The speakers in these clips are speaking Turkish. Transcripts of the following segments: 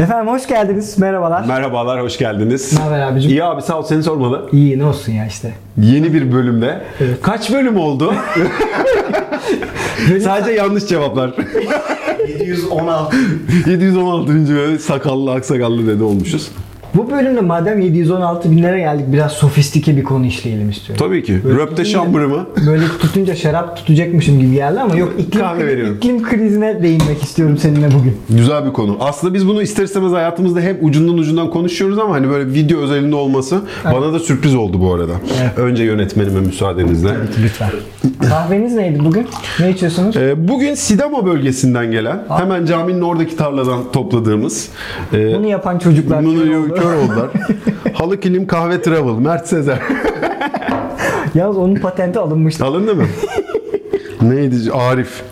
Efendim hoş geldiniz. Merhabalar. Merhabalar, hoş geldiniz. Ne haber abicim? İyi abi, sağ ol, seni sormalı. İyi, ne olsun ya işte. Yeni bir bölümde. Evet. Kaç bölüm oldu? Sadece yanlış cevaplar. 716. 716. bölüm sakallı aksakallı dede olmuşuz. Bu bölümde madem 716 binlere geldik, biraz sofistike bir konu işleyelim istiyorum. Tabii ki. Röpte şambırı mı? Böyle tutunca şarap tutacakmışım gibi geldi ama yok, iklim krizine değinmek istiyorum seninle bugün. Güzel bir konu. Aslında biz bunu ister istemez hayatımızda hep ucundan konuşuyoruz ama hani böyle video özelinde olması bana da sürpriz oldu bu arada. Evet. Önce yönetmenime müsaadenizle. Tabii ki, lütfen. Kahveniz neydi bugün? Ne içiyorsunuz? Bugün Sidama bölgesinden gelen, hemen caminin oradaki tarladan topladığımız. Bunu yapan çocuklar. Bunu kör oldular. Halı kilim kahve travel. Mert Sezer. Yalnız onun patenti alınmıştı. Alındı mı? Neydi? Arif.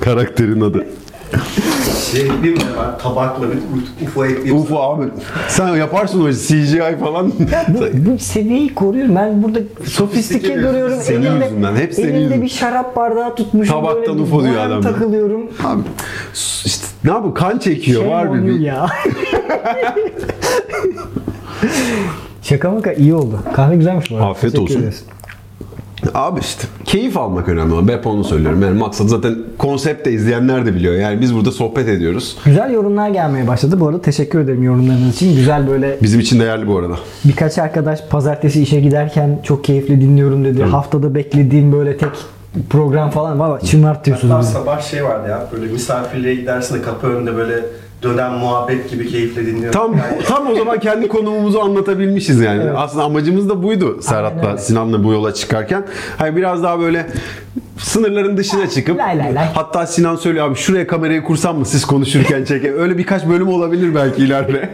Karakterin adı. Değil mi? Tabakla bir UFO ekliyorsun. UFO abi. Sen yaparsın o CGI falan. Ya bu seviyeyi koruyorum. Ben burada sofistike görüyorum. Elinde bir şarap bardağı tutmuşum. Tabaktan UFO diyor adam. Takılıyorum. Abi işte ne yapayım? Kan çekiyor. Şey var bir ya. Şaka maka iyi oldu. Kahve güzelmiş bu arada. Afiyet teşekkür olsun. Ederiz. Abi işte keyif almak önemli olan. Ben onu söylüyorum. Yani maksat zaten konsepte izleyenler de biliyor. Yani biz burada sohbet ediyoruz. Güzel yorumlar gelmeye başladı. Bu arada teşekkür ederim yorumlarınız için. Güzel böyle. Bizim için değerli bu arada. Birkaç arkadaş pazartesi işe giderken çok keyifli dinliyorum dedi. Evet. Haftada beklediğim böyle tek program falan. Valla çınlatıyorsunuz. Hatta sabah şey vardı ya. Böyle misafirliğe gidersin de kapı önünde böyle dönen muhabbet gibi keyifle dinliyorum. Tam o zaman kendi konumumuzu anlatabilmişiz yani. Evet. Aslında amacımız da buydu Serhat'la, Sinan'la bu yola çıkarken. Hani biraz daha böyle sınırların dışına çıkıp hatta Sinan söylüyor abi şuraya kamerayı kursam mı siz konuşurken çeker. Öyle birkaç bölüm olabilir belki ileride.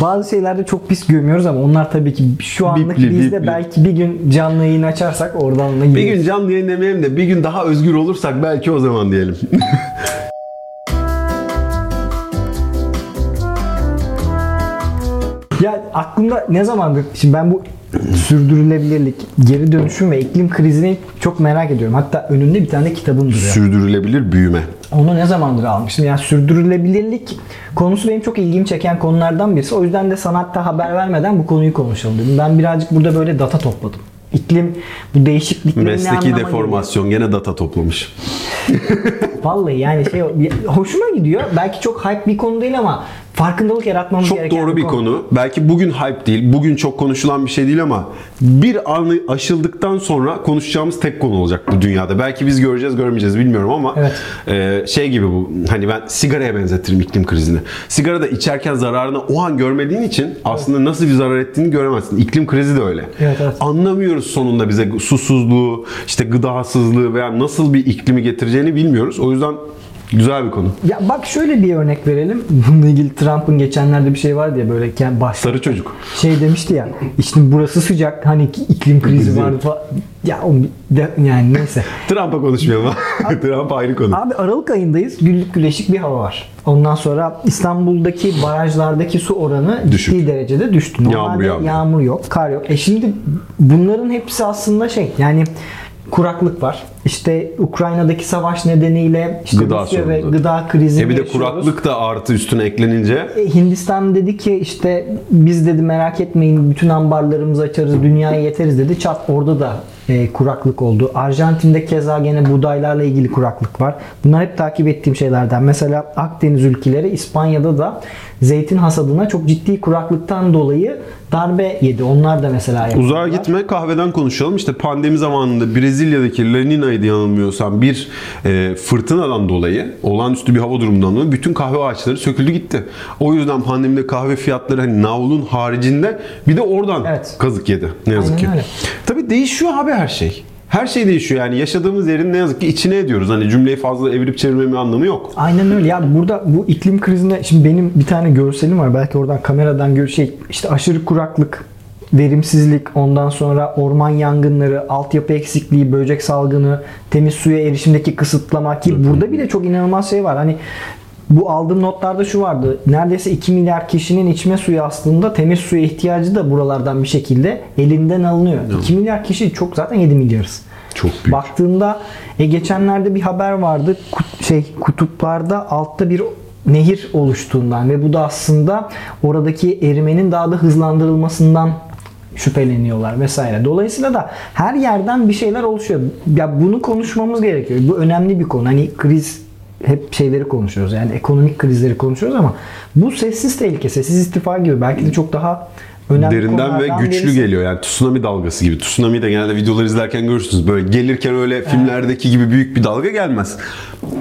Bazı şeylerde çok pis gömüyoruz ama onlar tabii ki şu anlık bizde belki bir gün canlı yayın açarsak oradan da gidiyoruz. Bir gün canlı yayın demeyelim de bir gün daha özgür olursak belki o zaman diyelim. Ya aklımda ne zamandır, şimdi ben bu sürdürülebilirlik, geri dönüşüm ve iklim krizini çok merak ediyorum. Hatta önümde bir tane kitabım duruyor. Sürdürülebilir büyüme. Onu ne zamandır almıştım. Yani sürdürülebilirlik konusu benim çok ilgimi çeken konulardan birisi. O yüzden de sanatta haber vermeden bu konuyu konuşalım dedim. Ben birazcık burada böyle data topladım. İklim, bu değişikliklerin ne anlama geliyor? Mesleki deformasyon, gene data toplamış. Vallahi yani şey, hoşuma gidiyor. Belki çok hype bir konu değil ama farkındalık yaratmamız gereken çok doğru bir konu. Belki bugün hype değil, bugün çok konuşulan bir şey değil ama bir anı aşıldıktan sonra konuşacağımız tek konu olacak bu dünyada. Belki biz göreceğiz, görmeyeceğiz bilmiyorum ama evet. Şey gibi bu. Hani ben sigaraya benzetirim iklim krizini. Sigara da içerken zararını o an görmediğin için aslında nasıl bir zarar ettiğini göremezsin. İklim krizi de öyle. Evet. Anlamıyoruz sonunda bize susuzluğu, işte gıdasızlığı veya nasıl bir iklimi getireceğini bilmiyoruz. O yüzden güzel bir konu. Ya bak şöyle bir örnek verelim. Bununla ilgili Trump'ın geçenlerde bir şey vardı ya böyle sarı çocuk. Şey demişti ya. İşte burası sıcak. Hani iklim krizi vardı falan. Ya yani neyse. Trump'a konuşmayalım. Trump ayrı konu. Abi Aralık ayındayız. Güllük güleşik bir hava var. Ondan sonra İstanbul'daki barajlardaki su oranı ciddi derecede düştü. Yağmur yok, kar yok. Şimdi bunların hepsi aslında şey yani kuraklık var. İşte Ukrayna'daki savaş nedeniyle işte Rusya ve gıda krizi yaşıyoruz. Bir de kuraklık da artı üstüne eklenince. Hindistan dedi ki işte biz dedi merak etmeyin bütün ambarlarımızı açarız dünyaya yeteriz dedi. Çat orada da kuraklık oldu. Arjantin'de keza gene buğdaylarla ilgili kuraklık var. Bunlar hep takip ettiğim şeylerden. Mesela Akdeniz ülkeleri, İspanya'da da zeytin hasadına çok ciddi kuraklıktan dolayı darbe yedi. Onlar da mesela yapıyorlar. Uzağa gitme, kahveden konuşalım. İşte pandemi zamanında Brezilya'daki La Nina'ydı yanılmıyorsam bir fırtınadan dolayı, olağanüstü bir hava durumundan dolayı bütün kahve ağaçları söküldü gitti. O yüzden pandemide kahve fiyatları hani navlun haricinde bir de oradan kazık yedi. Ne yazık ki. Tabii değişiyor abi her şey. Her şey değişiyor yani yaşadığımız yerin ne yazık ki içine ediyoruz. Hani cümleyi fazla evirip çevirmemin anlamı yok. Aynen öyle ya burada bu iklim krizine şimdi benim bir tane görselim var belki oradan kameradan işte aşırı kuraklık, verimsizlik, ondan sonra orman yangınları, altyapı eksikliği, böcek salgını, temiz suya erişimdeki kısıtlama ki burada bile çok inanılmaz şey var. Hani bu aldığım notlarda şu vardı. Neredeyse 2 milyar kişinin içme suyu aslında temiz suya ihtiyacı da buralardan bir şekilde elinden alınıyor. Evet. 2 milyar kişi çok zaten 7 milyarız. Çok büyük. Baktığında geçenlerde bir haber vardı. Kutuplarda altta bir nehir oluştuğundan ve bu da aslında oradaki erimenin daha da hızlandırılmasından şüpheleniyorlar vesaire. Dolayısıyla da her yerden bir şeyler oluşuyor. Ya bunu konuşmamız gerekiyor. Bu önemli bir konu. Hani kriz, hep şeyleri konuşuyoruz. Yani ekonomik krizleri konuşuyoruz ama bu sessiz tehlike, sessiz istifa gibi belki de çok daha önemli, derinden ve güçlü geliyor. Yani tsunami dalgası gibi. Tsunami de genelde videoları izlerken görürsünüz. Böyle gelirken öyle filmlerdeki gibi büyük bir dalga gelmez.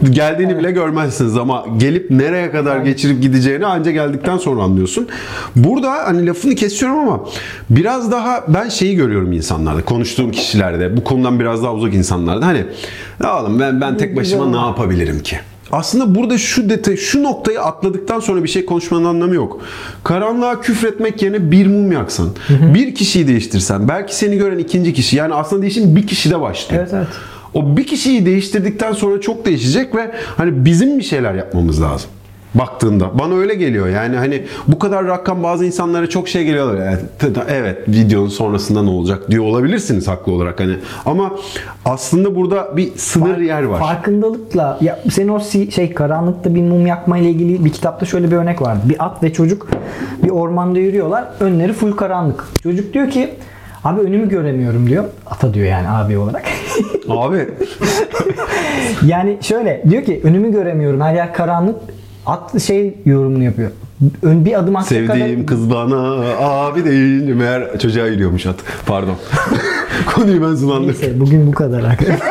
Geldiğini bile görmezsiniz ama gelip nereye kadar geçirip gideceğini anca geldikten sonra anlıyorsun. Burada hani lafını kesiyorum ama biraz daha ben şeyi görüyorum insanlarda, konuştuğum kişilerde, bu konudan biraz daha uzak insanlarda. Hani oğlum ben tek başıma ne yapabilirim ki? Aslında burada şu detay, şu noktayı atladıktan sonra bir şey konuşmanın anlamı yok. Karanlığa küfretmek yerine bir mum yaksan, bir kişiyi değiştirsen, belki seni gören ikinci kişi, yani aslında değişim bir kişide başlıyor. Evet, evet. O bir kişiyi değiştirdikten sonra çok değişecek ve hani bizim bir şeyler yapmamız lazım. Baktığında bana öyle geliyor. Yani hani bu kadar rakam bazı insanlara çok şey geliyorlar. Yani, evet, videonun sonrasında ne olacak diyor olabilirsiniz haklı olarak hani. Ama aslında burada bir sınır yer var. Farkındalıkla ya, senin o şey karanlıkta bir mum yakma ile ilgili bir kitapta şöyle bir örnek vardı. Bir at ve çocuk bir ormanda yürüyorlar. Önleri full karanlık. Çocuk diyor ki abi önümü göremiyorum diyor. Ata diyor yani abi olarak. Abi. Yani şöyle diyor ki önümü göremiyorum. Her yer karanlık. At şey yorumunu yapıyor. Ön bir adım attık. Sevdiğim kadar... kız bana abi değil. Meğer çocuğa giriyormuş at. Pardon. Konuyu ben sulandım. Neyse bugün bu kadar arkadaşlar.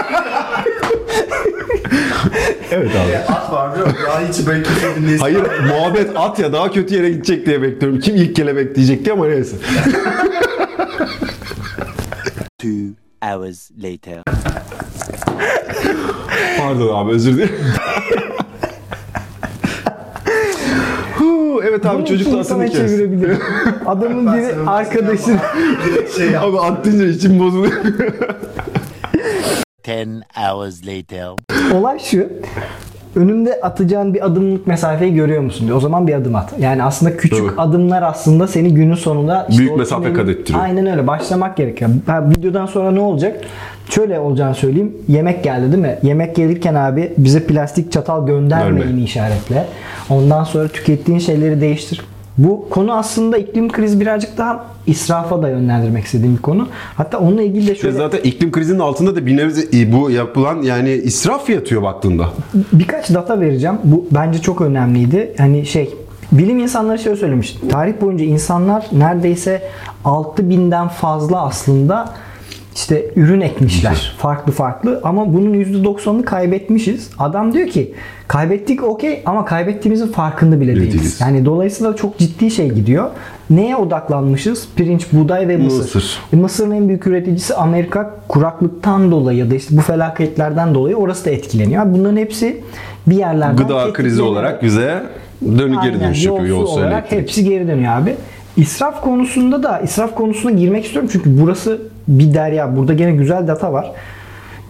Evet abi. At var mı? Daha hiç beklemediğiniz. Hayır muhabbet at ya daha kötü yere gidecek diye bekliyorum. Kim ilk kelebek diyecek diye ama neyse. 2 hours later. Pardon abi özür dilerim. Evet abi çocuk da atını çevirebilir. Adamın biri arkadaşın. Şey abi attınca içim bozuluyor. 10 hours later. Olay şu. Önümde atacağın bir adımlık mesafeyi görüyor musun diyor. O zaman bir adım at. Yani aslında küçük adımlar aslında seni günün sonunda işte büyük mesafe kat ettiriyor. Aynen öyle. Başlamak gerekiyor. Ha, videodan sonra ne olacak? Şöyle olacağını söyleyeyim. Yemek geldi değil mi? Yemek gelirken abi bize plastik çatal göndermeyini işaretle. Ondan sonra tükettiğin şeyleri değiştir. Bu konu aslında iklim krizi birazcık daha israfa da yönlendirmek istediğim bir konu. Hatta onunla ilgili de şöyle... Zaten iklim krizinin altında da bir nevi bu yapılan yani israf yatıyor baktığında. Birkaç data vereceğim. Bu bence çok önemliydi. Hani şey, bilim insanları şöyle söylemiş. Tarih boyunca insanlar neredeyse 6000'den fazla aslında işte ürün ekmişler. Farklı farklı ama bunun %90'ını kaybetmişiz. Adam diyor ki kaybettik okey ama kaybettiğimizin farkında bile değiliz. Yani dolayısıyla çok ciddi şey gidiyor. Neye odaklanmışız? Pirinç, buğday ve mısır. Mısır'ın en büyük üreticisi Amerika, kuraklıktan dolayı ya da işte bu felaketlerden dolayı orası da etkileniyor. Bunların hepsi bir yerlerden gıda krizi olarak bize geri dönüş yapıyor. Yolsuz olarak hepsi geri dönüyor abi. İsraf konusunda da girmek istiyorum çünkü burası bir derya. Burada gene güzel data var.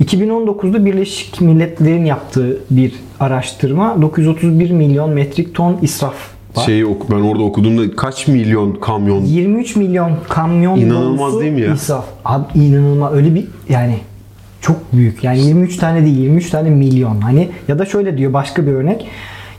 2019'da Birleşik Milletler'in yaptığı bir araştırma 931 milyon metrik ton israf var. Ben orada okuduğumda kaç milyon kamyon? 23 milyon kamyon dolusu israf. Abi inanılmaz. Öyle bir yani çok büyük. Yani 23 tane değil 23 tane milyon. Hani ya da şöyle diyor başka bir örnek.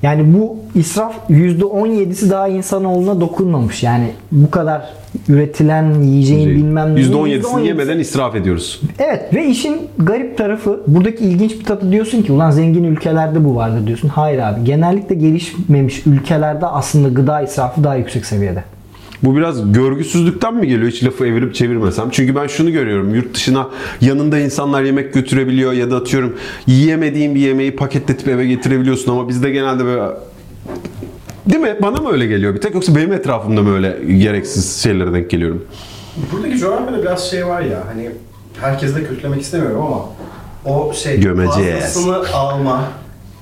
Yani bu israf %17'si daha insanoğluna dokunmamış. Yani bu kadar üretilen yiyeceğin bilmem ne. %17'sini yemeden israf ediyoruz. Evet ve işin garip tarafı buradaki ilginç bir tadı diyorsun ki ulan zengin ülkelerde bu vardır diyorsun. Hayır abi genellikle gelişmemiş ülkelerde aslında gıda israfı daha yüksek seviyede. Bu biraz görgüsüzlükten mi geliyor? Hiç lafı evirip çevirmesem. Çünkü ben şunu görüyorum. Yurt dışına yanında insanlar yemek götürebiliyor ya da atıyorum yiyemediğin bir yemeği paketletip eve getirebiliyorsun ama bizde genelde böyle... Değil mi? Bana mı öyle geliyor bir tek? Yoksa benim etrafımda mı öyle gereksiz şeylere denk geliyorum? Buradaki coğrafyada biraz şey var ya hani herkesi de kötülemek istemiyorum ama o şey fazlasını alma.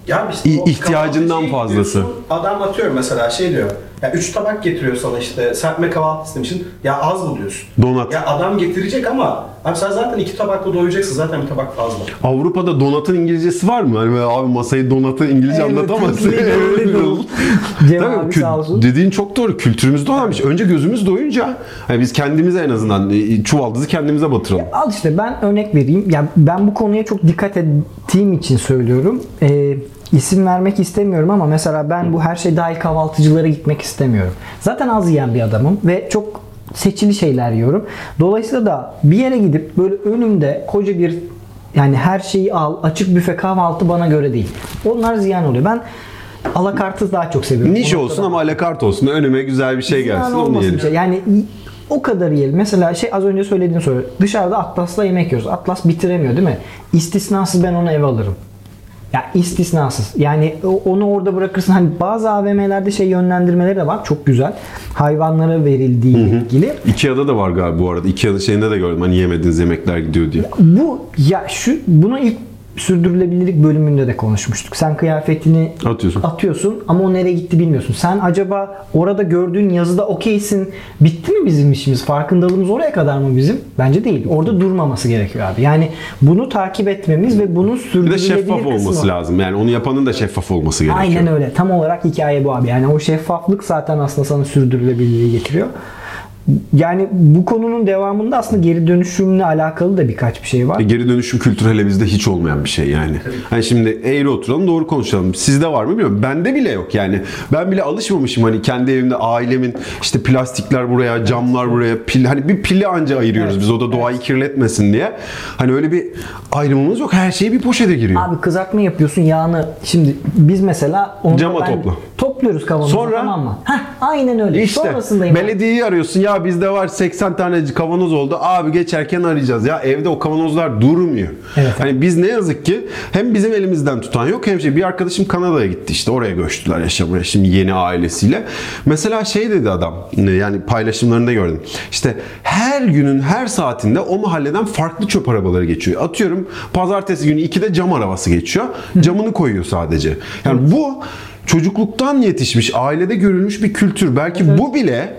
Yani işte ihtiyacından fazlası. Diyorsun, adam atıyorum mesela şey diyor. Ya 3 tabak getiriyor sana işte serpme kahvaltı için. Ya az buluyorsun. Donat. Ya adam getirecek ama abi sen zaten 2 tabakla doyacaksın. Zaten bir tabak fazla. Avrupa'da donatın İngilizcesi var mı? Hani abi masayı donatı İngilizce anlatamazsın. Tabii dediğin çok doğru. Kültürümüz donanmış. Önce gözümüz doyunca hani biz kendimize en azından çuvaldızı kendimize batıralım. Ya al işte ben örnek vereyim. Ya ben bu konuya çok dikkat ettiğim için söylüyorum. İsim vermek istemiyorum ama mesela ben bu her şey dahil kahvaltıcılara gitmek istemiyorum. Zaten az yiyen bir adamım ve çok seçili şeyler yiyorum. Dolayısıyla da bir yere gidip böyle önümde koca bir yani her şeyi al, açık büfe kahvaltı bana göre değil. Onlar ziyan oluyor. Ben alakartı daha çok seviyorum. Niş olsun ama alakart olsun. Önüme güzel bir şey gelsin. Onu yiyelim. Şey. Yani o kadar yiyelim. Mesela şey az önce söylediğim soru. Dışarıda Atlas'la yemek yiyoruz. Atlas bitiremiyor değil mi? İstisnasız ben onu eve alırım. Ya istisnasız. Yani onu orada bırakırsın. Hani bazı AVM'lerde şey yönlendirmeleri de var. Çok güzel. Hayvanlara verildiği ile ilgili. IKEA'da da var galiba bu arada. IKEA'nın şeyinde de gördüm. Hani yemediğiniz yemekler gidiyor diye. Bunu ilk sürdürülebilirlik bölümünde de konuşmuştuk. Sen kıyafetini atıyorsun ama o nereye gitti bilmiyorsun. Sen acaba orada gördüğün yazıda okeysin. Bitti mi bizim işimiz? Farkındalığımız oraya kadar mı bizim? Bence değil. Orada durmaması gerekiyor abi. Yani bunu takip etmemiz ve bunun sürdürülebilir kısmı. Bir de şeffaf olması lazım. Yani onu yapanın da şeffaf olması gerekiyor. Aynen öyle. Tam olarak hikaye bu abi. Yani o şeffaflık zaten aslında sana sürdürülebilirliği getiriyor. Yani bu konunun devamında aslında geri dönüşümle alakalı da birkaç bir şey var. Geri dönüşüm kültürü hele bizde hiç olmayan bir şey yani. Hani şimdi eğri oturalım doğru konuşalım. Sizde var mı bilmiyorum. Bende bile yok yani. Ben bile alışmamışım hani kendi evimde ailemin işte plastikler buraya, camlar buraya, pil hani bir pili anca ayırıyoruz biz o da doğayı kirletmesin diye. Hani öyle bir ayrımımız yok. Her şey bir poşete giriyor. Abi kızartma yapıyorsun yağını. Şimdi biz mesela onu topluyoruz kavanozu tamam mı? Heh, aynen öyle. İşte, sonrasındayım. Belediyeyi arıyorsun ya bizde var 80 tane kavanoz oldu. Abi geçerken arayacağız. Ya evde o kavanozlar durmuyor. Evet. Hani biz ne yazık ki hem bizim elimizden tutan yok hem bir arkadaşım Kanada'ya gitti işte oraya göçtüler yaşamaya şimdi yeni ailesiyle. Mesela şey dedi adam yani paylaşımlarında gördüm. İşte her günün her saatinde o mahalleden farklı çöp arabaları geçiyor. Atıyorum pazartesi günü 2'de cam arabası geçiyor. Camını koyuyor sadece. Yani bu çocukluktan yetişmiş, ailede görülmüş bir kültür. Belki bu bile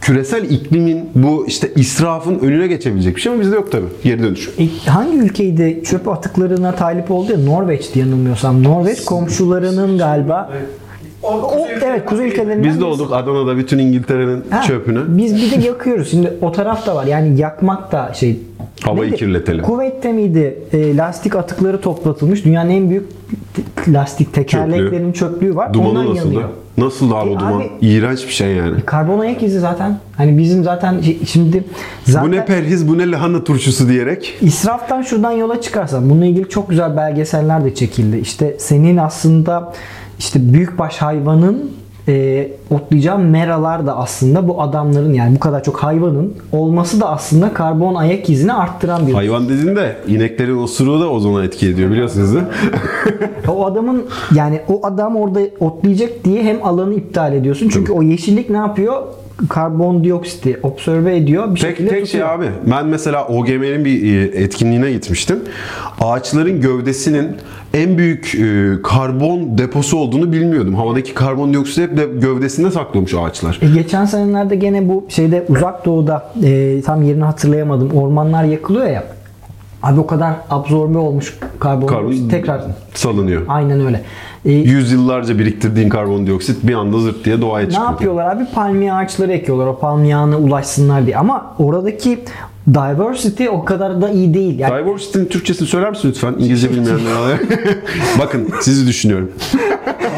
küresel iklimin, bu işte israfın önüne geçebilecek bir şey ama bizde yok tabii. Geri dönüşüm. Hangi ülkeydi çöp atıklarına talip oldu ya? Norveç'ti yanılmıyorsam. Norveç komşularının galiba... kuzey ülkelerinden biz de olduk Adana'da bütün İngiltere'nin çöpünü. Biz bir de yakıyoruz. Şimdi o taraf da var. Yani yakmak da şey... Havayı kirletelim. Kuveyt'te miydi? Lastik atıkları toplatılmış. Dünyanın en büyük lastik tekerleklerinin çöplüğü var. Dumanı ondan nasıl yanıyor. Nasıl da o duman? İğrenç bir şey yani. Karbon ayak izi zaten. Hani bizim zaten şimdi... Zaten bu ne perhiz, bu ne lahana turşusu diyerek. İsraftan şuradan yola çıkarsan. Bununla ilgili çok güzel belgeseller de çekildi. İşte senin aslında işte büyükbaş hayvanın otlayacağı meralar da aslında bu adamların yani bu kadar çok hayvanın olması da aslında karbon ayak izini arttıran bir hayvan dediğin de ineklerin osuruğu da ozona etki ediyor biliyorsunuz değil mi? o adam orada otlayacak diye hem alanı iptal ediyorsun çünkü o yeşillik ne yapıyor? Karbondioksiti absorbe ediyor. Tek şey abi. Ben mesela OGM'nin bir etkinliğine gitmiştim. Ağaçların gövdesinin en büyük karbon deposu olduğunu bilmiyordum. Havadaki karbondioksiti hep de gövdesinde saklamış ağaçlar. Geçen senelerde gene bu şeyde Uzak Doğu'da tam yerini hatırlayamadım. Ormanlar yakılıyor ya. Abi o kadar absorbe olmuş karbondioksit tekrar salınıyor. Aynen öyle. Yüzyıllarca biriktirdiğin karbondioksit bir anda zırt diye doğaya çıkıyor. Ne yapıyorlar abi? Palmiye ağaçları ekiyorlar. O palmiye ağına ulaşsınlar diye. Ama oradaki diversity o kadar da iyi değil. Yani... Diversity'nin Türkçesini söyler misin lütfen? İngilizce bilmeyenler olarak. Bakın sizi düşünüyorum.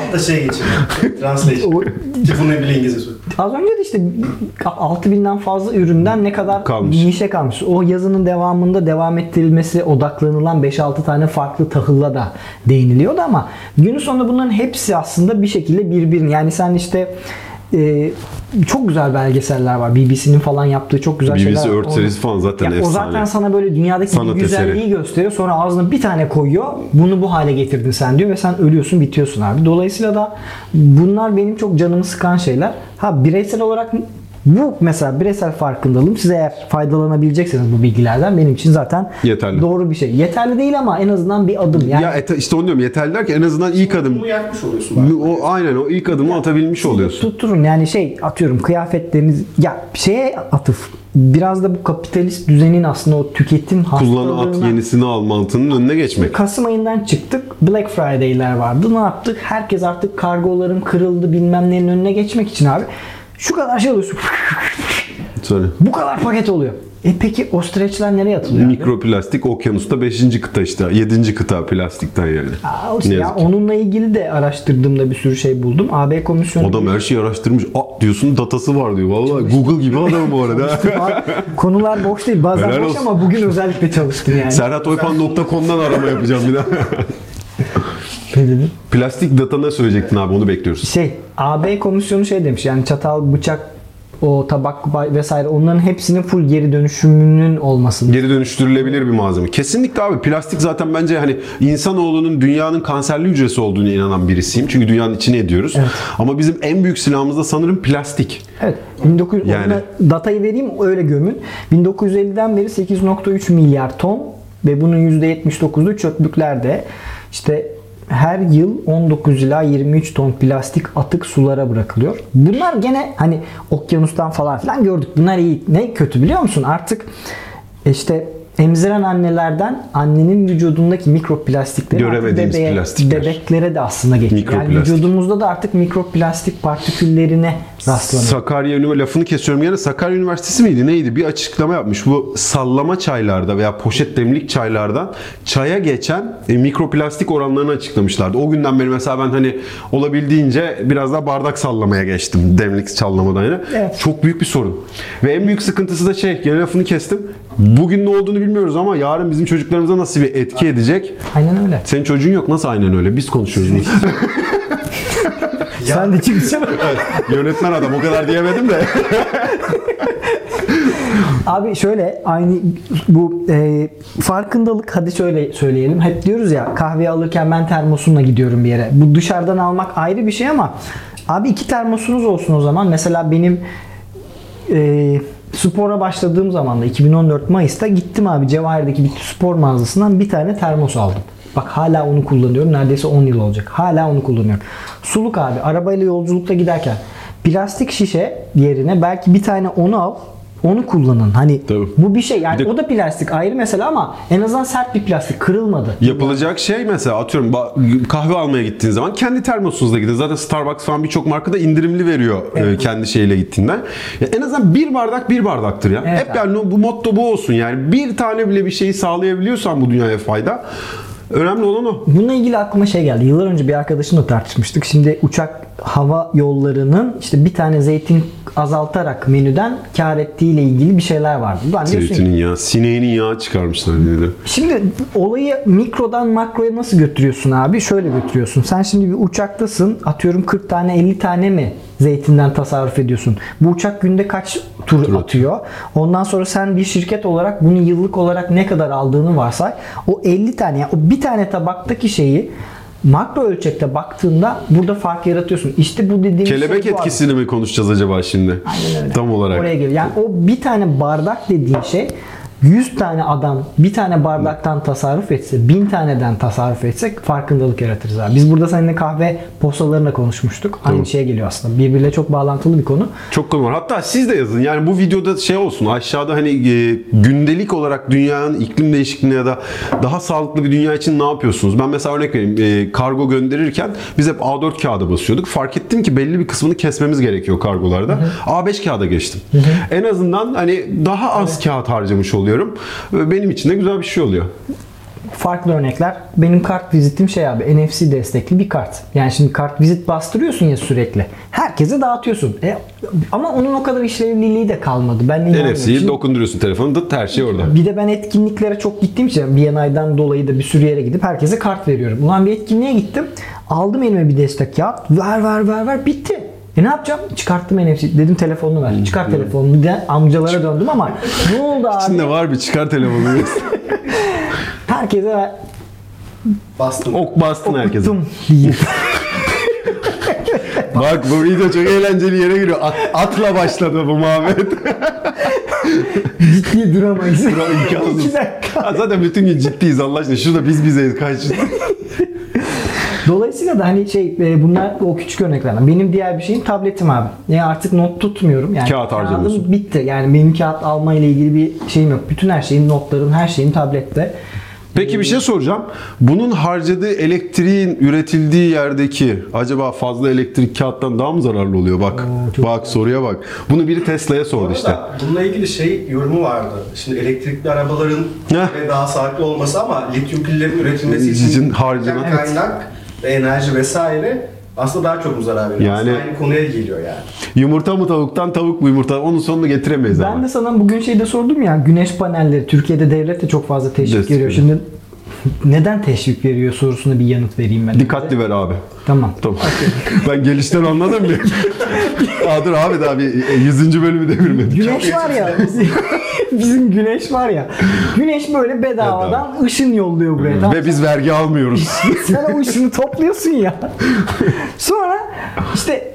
Altta şey geçiyor. Translation. Bunu bile İngilizce söylüyor. Az önce de işte 6000'den fazla üründen ne kadar nişe kalmış. O yazının devamında devam ettirilmesi odaklanılan 5-6 tane farklı tahılla da değiniliyordu ama günün sonunda bunların hepsi aslında bir şekilde birbirini yani sen işte çok güzel belgeseller var. BBC'nin falan yaptığı çok güzel BBC şeyler. BBC Earth serisi falan zaten efsane. O zaten sana böyle dünyadaki güzelliği gösteriyor. Sonra ağzına bir tane koyuyor. Bunu bu hale getirdin sen diyor ve sen ölüyorsun, bitiyorsun abi. Dolayısıyla da bunlar benim çok canımı sıkan şeyler. Bireysel olarak bu mesela bireysel farkındalığım. Siz eğer faydalanabilecekseniz bu bilgilerden benim için zaten yeterli. Doğru bir şey. Yeterli değil ama en azından bir adım. Yani işte onu diyorum yeterli der ki en azından ilk adım. Bunu yapmış oluyorsun. O ilk adımı atabilmiş oluyorsun. Tutturun yani atıyorum kıyafetleriniz şeye atıf. Biraz da bu kapitalist düzenin aslında o tüketim hastalığına... Kullanı at yenisini al mantığının önüne geçmek. Kasım ayından çıktık. Black Friday'ler vardı. Ne yaptık? Herkes artık kargoların kırıldı bilmem nenin önüne geçmek için abi. Şu kadar şey oluyorsun. Bu kadar paket oluyor. Peki o streçler nereye atılıyor? Mikroplastik okyanusta 5. kıta işte. 7. kıta plastikten yani. Ya onunla ilgili de araştırdığımda bir sürü şey buldum. AB komisyonu... Adam her şeyi araştırmış. Diyorsun datası var diyor. Vallahi çalıştım. Google gibi adam bu arada. Konular boş değil. Bazen helal boş olsun. Ama bugün özellikle çalıştım yani. Serhatoypan.com'dan arama yapacağım bir daha. Plastik data ne söyleyecektin abi? Onu bekliyoruz. AB komisyonu demiş. Yani çatal, bıçak, o tabak vesaire onların hepsinin full geri dönüşümünün olmasını. Geri dönüştürülebilir bir malzeme. Kesinlikle abi. Plastik zaten bence hani insanoğlunun dünyanın kanserli hücresi olduğunu inanan birisiyim. Çünkü dünyanın içine ediyoruz. Evet. Ama bizim en büyük silahımız da sanırım plastik. Evet. Yani. Datayı vereyim öyle gömün. 1950'den beri 8.3 milyar ton ve bunun %79'u çöplüklerde. İşte her yıl 19 ila 23 ton plastik atık sulara bırakılıyor. Bunlar gene hani okyanustan falan filan gördük. Bunlar iyi. Ne kötü biliyor musun? Artık işte emziren annelerden annenin vücudundaki mikroplastikleri artık bebeklere de aslında geçiyor. Yani vücudumuzda da artık mikroplastik partiküllerine rastlanıyor. Sakarya Üniversitesi lafını kesiyorum yani. Sakarya Üniversitesi miydi neydi? Bir açıklama yapmış. Bu sallama çaylarda veya poşet demlik çaylardan çaya geçen mikroplastik oranlarını açıklamışlardı. O günden beri mesela ben hani olabildiğince biraz daha bardak sallamaya geçtim. Demlik sallamadan yine. Evet. Çok büyük bir sorun. Ve en büyük sıkıntısı da yine lafını kestim. Bugün ne olduğunu bilmiyoruz ama yarın bizim çocuklarımıza nasıl bir etki edecek? Aynen öyle. Senin çocuğun yok. Nasıl aynen öyle? Biz konuşuyoruz. Sen de kimsin? Evet, yönetmen adam. O kadar diyemedim de. Abi şöyle aynı bu farkındalık hadi şöyle söyleyelim. Hep diyoruz ya kahveyi alırken ben termosumla gidiyorum bir yere. Bu dışarıdan almak ayrı bir şey ama abi 2 termosunuz olsun o zaman. Mesela benim spora başladığım zaman da 2014 Mayıs'ta gittim abi Cevahir'deki bir spor mağazasından bir tane termos aldım. Bak hala onu kullanıyorum. Neredeyse 10 yıl olacak. Hala onu kullanıyorum. Suluk abi. Arabayla yolculukta giderken plastik şişe yerine belki bir tane onu al. Onu kullanın. Hani tabii. Bu bir şey. Yani bir de, o da plastik ayrı mesela ama en azından sert bir plastik. Kırılmadı. Yapılacak şey mesela atıyorum kahve almaya gittiğiniz zaman kendi termosunuzla gidin. Zaten Starbucks falan birçok marka da indirimli veriyor evet. Kendi şeyle gittiğinden. Ya en azından bir bardak bir bardaktır ya. Evet, hep abi. Yani bu motto bu olsun. Yani bir tane bile bir şeyi sağlayabiliyorsan bu dünyaya fayda. Önemli olan o. Bununla ilgili aklıma geldi. Yıllar önce bir arkadaşımla tartışmıştık. Şimdi uçak hava yollarının işte bir tane zeytin azaltarak menüden kar ettiğiyle ilgili bir şeyler vardı. Zeytinin yağı, sineğinin yağı çıkarmışlar dedi. Şimdi olayı mikrodan makroya nasıl götürüyorsun abi? Şöyle götürüyorsun. Sen şimdi bir uçaktasın. Atıyorum 40 tane 50 tane mi zeytinden tasarruf ediyorsun? Bu uçak günde kaç tur atıyor? Ondan sonra sen bir şirket olarak bunu yıllık olarak ne kadar aldığını varsay. O 50 tane yani o bir tane tabaktaki şeyi makro ölçekte baktığında burada fark yaratıyorsun. İşte bu dediğim kelebek etkisini mi konuşacağız acaba şimdi? Aynen öyle. Tam olarak. Oraya geliyor. Yani o bir tane bardak dediğin şey 100 tane adam bir tane bardaktan tasarruf etse, 1000 taneden tasarruf etsek farkındalık yaratırız abi. Biz burada seninle kahve postalarına konuşmuştuk. Aynı tamam. Şeye geliyor aslında. Birbiriyle çok bağlantılı bir konu. Çok konu var. Hatta siz de yazın. Yani bu videoda olsun. Aşağıda hani gündelik olarak dünyanın iklim değişikliğine ya da daha sağlıklı bir dünya için ne yapıyorsunuz? Ben mesela örnek vereyim. Kargo gönderirken biz hep A4 kağıda basıyorduk. Fark ettim ki belli bir kısmını kesmemiz gerekiyor kargolarda. Hı-hı. A5 kağıda geçtim. Hı-hı. En azından hani daha az kağıt harcamış oluyor. Benim için de güzel bir şey oluyor. Farklı örnekler. Benim kart vizitim abi NFC destekli bir kart. Yani şimdi kart vizit bastırıyorsun ya sürekli. Herkese dağıtıyorsun. Ama onun o kadar işlevliliği de kalmadı. Ben NFC'yi dokunduruyorsun telefonda her şey orada. Bir de ben etkinliklere çok gittiğim için BNI'den dolayı da bir sürü yere gidip herkese kart veriyorum. Ulan bir etkinliğe gittim. Aldım elime bir destek kağıt. Ver. Bitti. Ne yapacağım? Çıkarttım NFC. Dedim telefonunu ver. Çıkar telefonunu. Bir de amcalara döndüm ama ne oldu abi? İçinde var bir çıkar telefonunu. Herkese bastım. Bastın herkese. Bak bu video çok eğlenceli yere giriyor. Atla başladı bu muhabbet. Ciddi duramayız. İmkansız. Zaten bütün gün ciddiyiz Allah aşkına. Şurada biz bizeyiz karşısında. Dolayısıyla da bunlar o küçük örneklerden. Benim diğer bir şeyim tabletim abi. Artık not tutmuyorum. Yani kağıt harcamıyorsun. Bitti. Yani benim kağıt almayla ilgili bir şeyim yok. Bütün her şeyim, notlarım, her şeyim tablette. Peki bir şey soracağım. Bunun harcadığı elektriğin üretildiği yerdeki acaba fazla elektrik kağıttan daha mı zararlı oluyor? Bak bak soruya bak. Bunu biri Tesla'ya sordu işte. Bununla ilgili yorumu vardı. Şimdi elektrikli arabaların daha sağlıklı olması ama lityum pillerinin üretilmesi için harcanan kaynak ve enerji vesaire aslında daha çok mu zarar veriyor? Yani, aynı konuya geliyor yani. Yumurta mı tavuktan, tavuk mu yumurta? Onun sonunu getiremeyiz ben ama. Ben de sana bugün de sordum ya, güneş panelleri Türkiye'de devlet de çok fazla teşvik veriyor. Şimdi neden teşvik veriyor sorusuna bir yanıt vereyim ben. Dikkatli ver abi. Tamam. Ben gelişten anladım bir. Dur abi daha bir 100. bölümü devirmedik. Güneş var ya. Bizim güneş var ya. Güneş böyle bedavadan ışın yolluyor buraya. Tamam. Ve biz vergi almıyoruz. Sen o ışını topluyorsun ya. Sonra işte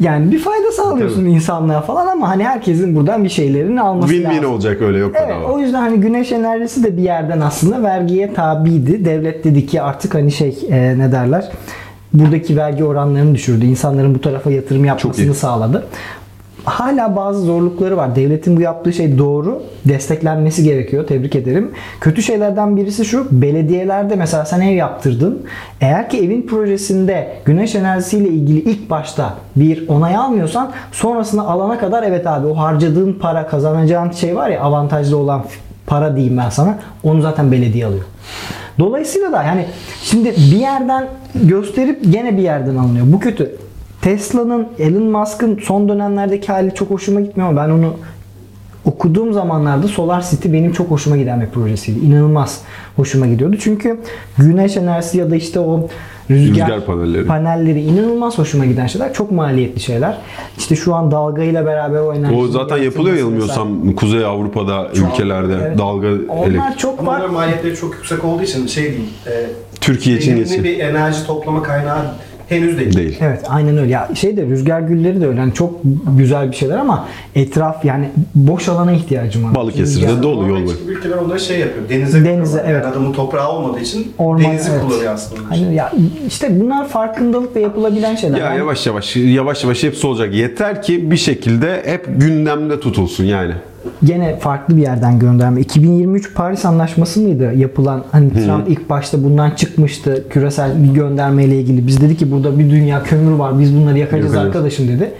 yani bir fayda sağlıyorsun insanlığa falan ama hani herkesin buradan bir şeylerini alması lazım. Win-win olacak öyle yok bedava. Evet, o yüzden hani güneş enerjisi de bir yerden aslında vergiye tabiydi. Devlet dedi ki artık hani ne derler? Buradaki vergi oranlarını düşürdü. İnsanların bu tarafa yatırım yapmasını sağladı. Hala bazı zorlukları var. Devletin bu yaptığı şey doğru. Desteklenmesi gerekiyor. Tebrik ederim. Kötü şeylerden birisi şu. Belediyelerde mesela sen ev yaptırdın. Eğer ki evin projesinde güneş enerjisiyle ilgili ilk başta bir onay almıyorsan sonrasını alana kadar evet abi o harcadığın para kazanacağın şey var ya avantajlı olan para diyeyim ben sana. Onu zaten belediye alıyor. Dolayısıyla da yani şimdi bir yerden gösterip gene bir yerden alınıyor. Bu kötü. Tesla'nın, Elon Musk'ın son dönemlerdeki hali çok hoşuma gitmiyor ama ben onu okuduğum zamanlarda Solar City benim çok hoşuma giden bir projesiydi. İnanılmaz hoşuma gidiyordu. Çünkü güneş enerjisi ya da işte o rüzgar panelleri inanılmaz hoşuma giden şeyler. Çok maliyetli şeyler. İşte şu an dalgayla beraber o enerji. O zaten yapılıyor yanılmıyorsam Kuzey Avrupa'da ülkelerde dalga Onların maliyetleri çok yüksek olduğu için değil. Türkiye için geçiyor. Bir enerji toplama kaynağı henüz değil. Evet aynen öyle. Ya rüzgar gülleri de öyle. Yani çok güzel bir şeyler ama etraf yani boş alana ihtiyacım var. Balıkesir'de dolu yol var. Ülkeler onları yapıyor. Denize yani adamın toprağı olmadığı için orman, denizi kullanıyor aslında. Hani ya işte bunlar farkındalıkla yapılabilen şeyler. Ya yani yavaş yavaş hepsi olacak. Yeter ki bir şekilde hep gündemde tutulsun yani. Gene farklı bir yerden gönderme. 2023 Paris Anlaşması mıydı yapılan? Hani Trump ilk başta bundan çıkmıştı küresel bir göndermeyle ilgili. Biz dedi ki burada bir dünya kömür var. Biz bunları yakacağız arkadaşım dedi.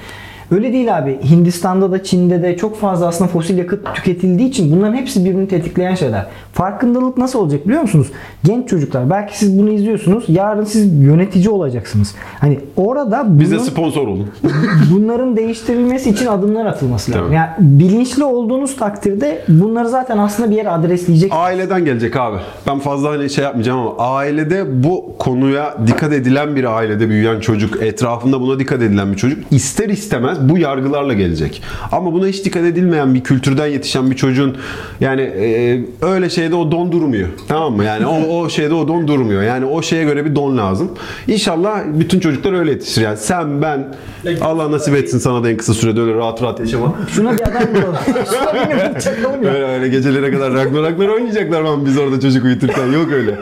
Öyle değil abi. Hindistan'da da Çin'de de çok fazla aslında fosil yakıt tüketildiği için bunların hepsi birbirini tetikleyen şeyler. Farkındalık nasıl olacak biliyor musunuz? Genç çocuklar belki siz bunu izliyorsunuz. Yarın siz yönetici olacaksınız. Hani orada bize sponsor olun. Bunların değiştirilmesi için adımlar atılması lazım. Yani bilinçli olduğunuz takdirde bunları zaten aslında bir yere adresleyecek. Aileden gelecek abi. Ben fazla yapmayacağım ama ailede bu konuya dikkat edilen bir ailede büyüyen çocuk, etrafında buna dikkat edilen bir çocuk ister istemez bu yargılarla gelecek. Ama buna hiç dikkat edilmeyen bir kültürden yetişen bir çocuğun yani öyle şeyde o don durmuyor. Tamam mı? Yani o şeyde o don durmuyor. Yani o şeye göre bir don lazım. İnşallah bütün çocuklar öyle yetişir. Yani sen, ben, Allah nasip etsin sana da en kısa sürede öyle rahat rahat yaşama. Şuna bir adam bulalım. Öyle gecelere kadar Ragnarok'lar oynayacaklar lan biz orada çocuk uyuturken. Yok öyle.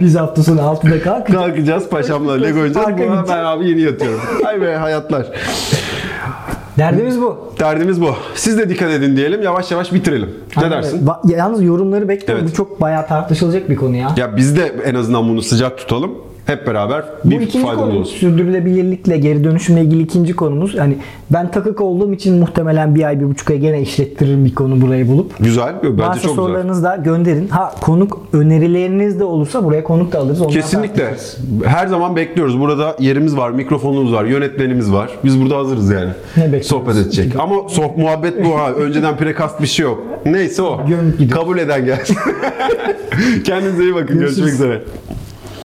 Biz hafta sonu 6'da kalkacağız. Paşamla Lego oynayacağız. Ben abi yeni yatıyorum. Ay be hayatlar. Derdimiz bu. Siz de dikkat edin diyelim. Yavaş yavaş bitirelim. Ne dersin? Yalnız yorumları bekliyorum. Bu çok bayağı tartışılacak bir konu ya. Ya biz de en azından bunu sıcak tutalım. Hep beraber bir faydalı olsun. Sürdürülebilirlikle, geri dönüşümle ilgili ikinci konumuz. Yani ben takık olduğum için muhtemelen bir ay, bir buçuk ay gene işlettiririm bir konu burayı bulup. Güzel. Bence varsa çok güzel. Sorularınızı da gönderin. Konuk önerileriniz de olursa buraya konuk da alırız. Ondan kesinlikle. Her zaman bekliyoruz. Burada yerimiz var, mikrofonumuz var, yönetmenimiz var. Biz burada hazırız yani. Sohbet edecek. Ama muhabbet bu ha. Önceden prekast bir şey yok. Neyse o. Kabul eden gelsin. Kendinize iyi bakın. Görüşmek üzere.